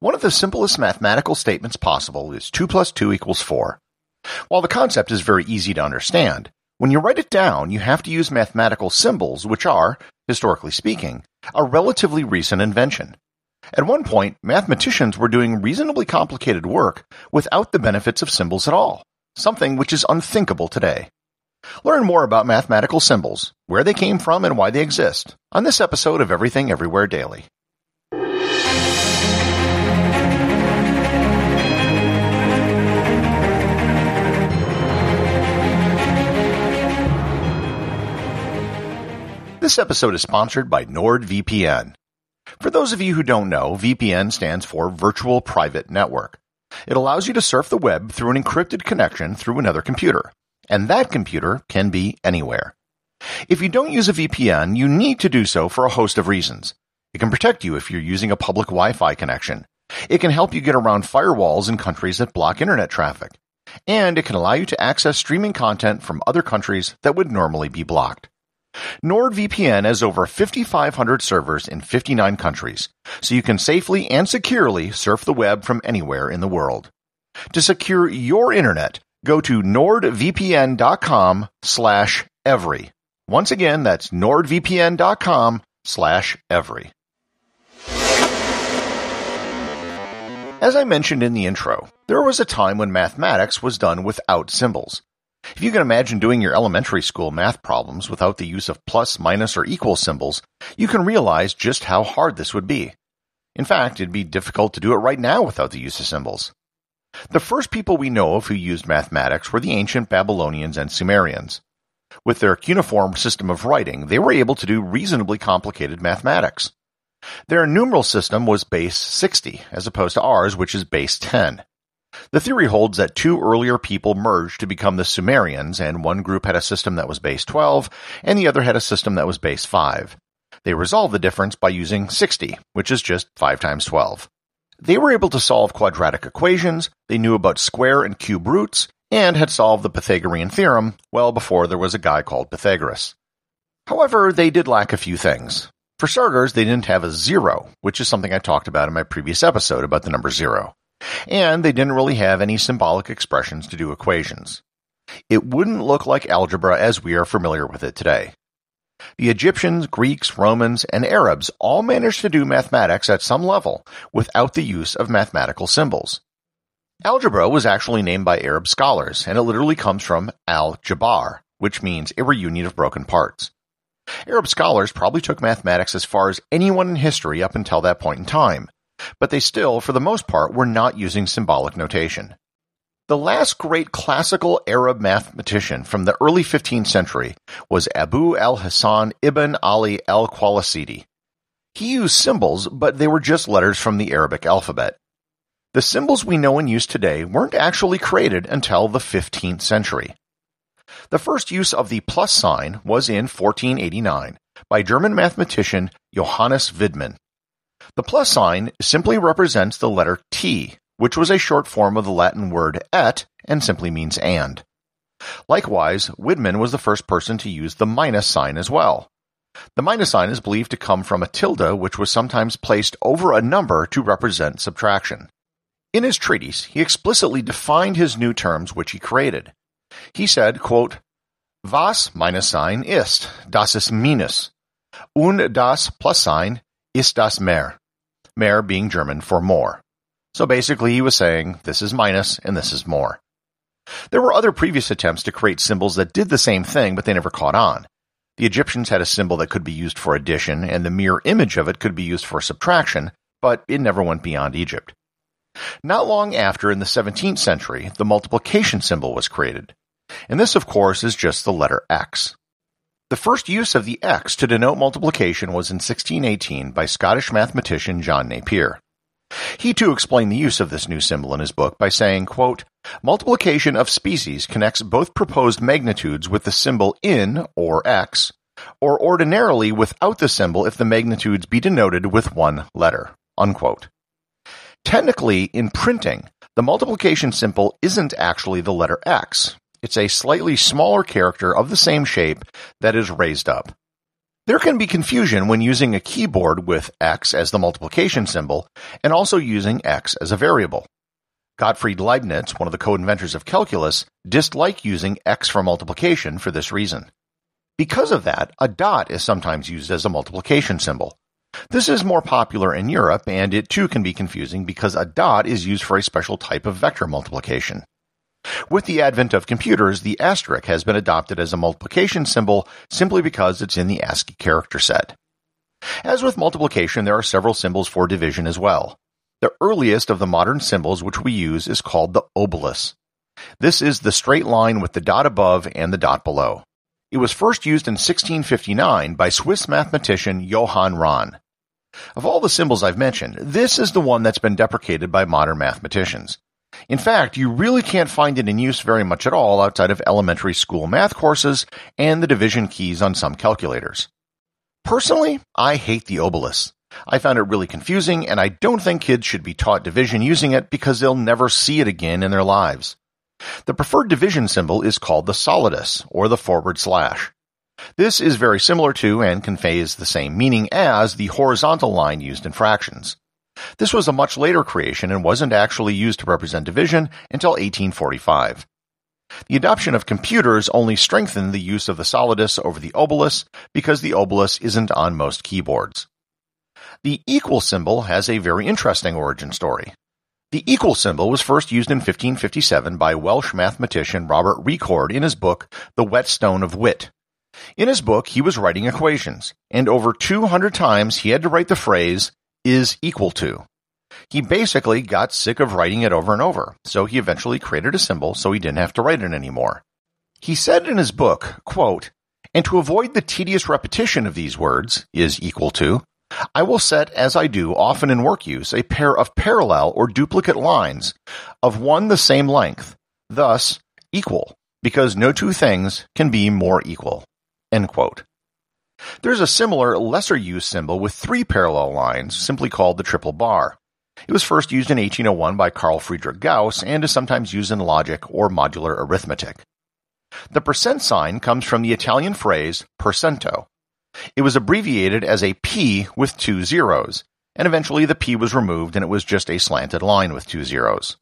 One of the simplest mathematical statements possible is 2 plus 2 equals 4. While the concept is very easy to understand, when you write it down, you have to use mathematical symbols, which are, historically speaking, a relatively recent invention. At one point, mathematicians were doing reasonably complicated work without the benefits of symbols at all, something which is unthinkable today. Learn more about mathematical symbols, where they came from, and why they exist, on this episode of Everything Everywhere Daily. This episode is sponsored by NordVPN. For those of you who don't know, VPN stands for Virtual Private Network. It allows you to surf the web through an encrypted connection through another computer, and that computer can be anywhere. If you don't use a VPN, you need to do so for a host of reasons. It can protect you if you're using a public Wi-Fi connection. It can help you get around firewalls in countries that block internet traffic. And it can allow you to access streaming content from other countries that would normally be blocked. NordVPN has over 5,500 servers in 59 countries, so you can safely and securely surf the web from anywhere in the world. To secure your internet, go to nordvpn.com/every. Once again, that's nordvpn.com/every. As I mentioned in the intro, there was a time when mathematics was done without symbols. If you can imagine doing your elementary school math problems without the use of plus, minus, or equal symbols, you can realize just how hard this would be. In fact, it'd be difficult to do it right now without the use of symbols. The first people we know of who used mathematics were the ancient Babylonians and Sumerians. With their cuneiform system of writing, they were able to do reasonably complicated mathematics. Their numeral system was base 60, as opposed to ours, which is base 10. The theory holds that two earlier people merged to become the Sumerians, and one group had a system that was base 12, and the other had a system that was base 5. They resolved the difference by using 60, which is just 5 times 12. They were able to solve quadratic equations, they knew about square and cube roots, and had solved the Pythagorean theorem well before there was a guy called Pythagoras. However, they did lack a few things. For starters, they didn't have a zero, which is something I talked about in my previous episode about the number zero. And they didn't really have any symbolic expressions to do equations. It wouldn't look like algebra as we are familiar with it today. The Egyptians, Greeks, Romans, and Arabs all managed to do mathematics at some level without the use of mathematical symbols. Algebra was actually named by Arab scholars, and it literally comes from al-jabar, which means a reunion of broken parts. Arab scholars probably took mathematics as far as anyone in history up until that point in time, but they still, for the most part, were not using symbolic notation. The last great classical Arab mathematician from the early 15th century was Abu al-Hasan ibn Ali al-Qalasidi. He used symbols, but they were just letters from the Arabic alphabet. The symbols we know and use today weren't actually created until the 15th century. The first use of the plus sign was in 1489 by German mathematician Johannes Widmann. The plus sign simply represents the letter T, which was a short form of the Latin word et and simply means and. Likewise, Widmann was the first person to use the minus sign as well. The minus sign is believed to come from a tilde, which was sometimes placed over a number to represent subtraction. In his treatise, he explicitly defined his new terms which he created. He said, quote, "Was minus sign ist, das ist minus, und das plus sign ist das mehr." Mehr being German for more. So basically he was saying, this is minus and this is more. There were other previous attempts to create symbols that did the same thing, but they never caught on. The Egyptians had a symbol that could be used for addition, and the mirror image of it could be used for subtraction, but it never went beyond Egypt. Not long after, in the 17th century, the multiplication symbol was created. And this, of course, is just the letter X. The first use of the X to denote multiplication was in 1618 by Scottish mathematician John Napier. He too explained the use of this new symbol in his book by saying, quote, "Multiplication of species connects both proposed magnitudes with the symbol in, or X, or ordinarily without the symbol if the magnitudes be denoted with one letter," unquote. Technically, in printing, the multiplication symbol isn't actually the letter X. It's a slightly smaller character of the same shape that is raised up. There can be confusion when using a keyboard with x as the multiplication symbol and also using x as a variable. Gottfried Leibniz, one of the co-inventors of calculus, disliked using x for multiplication for this reason. Because of that, a dot is sometimes used as a multiplication symbol. This is more popular in Europe, and it too can be confusing because a dot is used for a special type of vector multiplication. With the advent of computers, the asterisk has been adopted as a multiplication symbol simply because it's in the ASCII character set. As with multiplication, there are several symbols for division as well. The earliest of the modern symbols which we use is called the obolus. This is the straight line with the dot above and the dot below. It was first used in 1659 by Swiss mathematician Johann Rahn. Of all the symbols I've mentioned, this is the one that's been deprecated by modern mathematicians. In fact, you really can't find it in use very much at all outside of elementary school math courses and the division keys on some calculators. Personally, I hate the obolus. I found it really confusing, and I don't think kids should be taught division using it because they'll never see it again in their lives. The preferred division symbol is called the solidus, or the forward slash. This is very similar to and conveys the same meaning as the horizontal line used in fractions. This was a much later creation and wasn't actually used to represent division until 1845. The adoption of computers only strengthened the use of the solidus over the obolus because the obolus isn't on most keyboards. The equal symbol has a very interesting origin story. The equal symbol was first used in 1557 by Welsh mathematician Robert Recorde in his book The Whetstone of Wit. In his book, he was writing equations, and over 200 times he had to write the phrase is equal to. He basically got sick of writing it over and over, so he eventually created a symbol so he didn't have to write it anymore. He said in his book, quote, "And to avoid the tedious repetition of these words, is equal to, I will set, as I do often in work use, a pair of parallel or duplicate lines of one the same length, thus equal, because no two things can be more equal." End quote. There's a similar, lesser-used symbol with three parallel lines, simply called the triple bar. It was first used in 1801 by Carl Friedrich Gauss and is sometimes used in logic or modular arithmetic. The percent sign comes from the Italian phrase percento. It was abbreviated as a P with two zeros, and eventually the P was removed and it was just a slanted line with two zeros.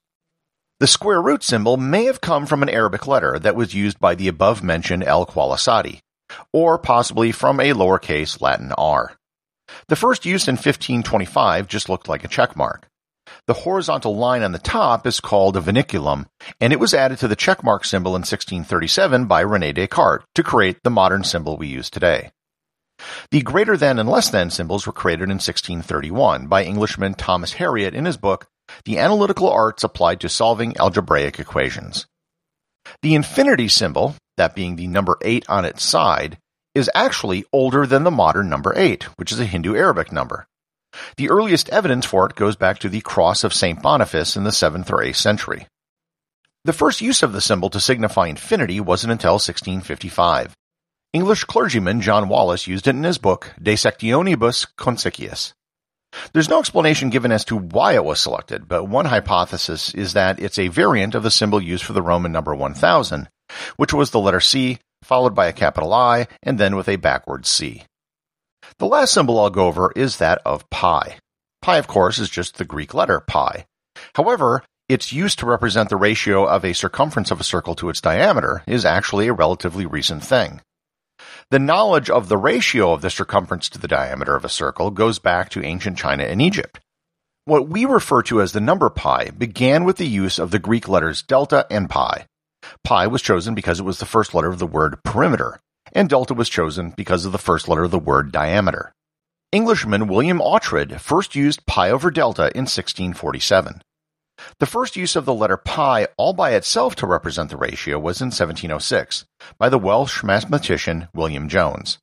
The square root symbol may have come from an Arabic letter that was used by the above-mentioned Al-Khwarizmi, or possibly from a lowercase Latin r. The first use in 1525 just looked like a checkmark. The horizontal line on the top is called a vinculum, and it was added to the checkmark symbol in 1637 by René Descartes to create the modern symbol we use today. The greater than and less than symbols were created in 1631 by Englishman Thomas Harriot in his book, The Analytical Arts Applied to Solving Algebraic Equations. The infinity symbol, that being the number 8 on its side, is actually older than the modern number 8, which is a Hindu-Arabic number. The earliest evidence for it goes back to the cross of St. Boniface in the 7th or 8th century. The first use of the symbol to signify infinity wasn't until 1655. English clergyman John Wallis used it in his book, De Sectionibus Conicis. There's no explanation given as to why it was selected, but one hypothesis is that it's a variant of the symbol used for the Roman number 1000, which was the letter C, followed by a capital I, and then with a backwards C. The last symbol I'll go over is that of pi. Pi, of course, is just the Greek letter pi. However, its use to represent the ratio of a circumference of a circle to its diameter is actually a relatively recent thing. The knowledge of the ratio of the circumference to the diameter of a circle goes back to ancient China and Egypt. What we refer to as the number pi began with the use of the Greek letters delta and pi. Pi was chosen because it was the first letter of the word perimeter, and delta was chosen because of the first letter of the word diameter. Englishman William Oughtred first used pi over delta in 1647. The first use of the letter pi all by itself to represent the ratio was in 1706 by the Welsh mathematician William Jones.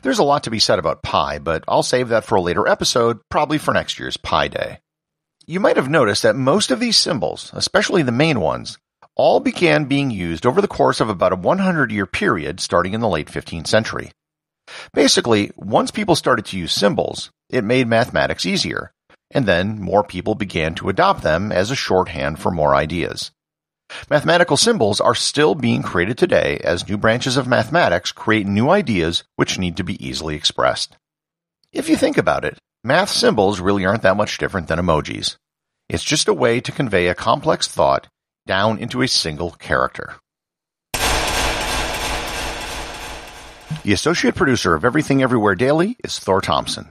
There's a lot to be said about pi, but I'll save that for a later episode, probably for next year's Pi Day. You might have noticed that most of these symbols, especially the main ones, all began being used over the course of about a 100-year period starting in the late 15th century. Basically, once people started to use symbols, it made mathematics easier, and then more people began to adopt them as a shorthand for more ideas. Mathematical symbols are still being created today as new branches of mathematics create new ideas which need to be easily expressed. If you think about it, math symbols really aren't that much different than emojis. It's just a way to convey a complex thought down into a single character. The associate producer of Everything Everywhere Daily is Thor Thompson.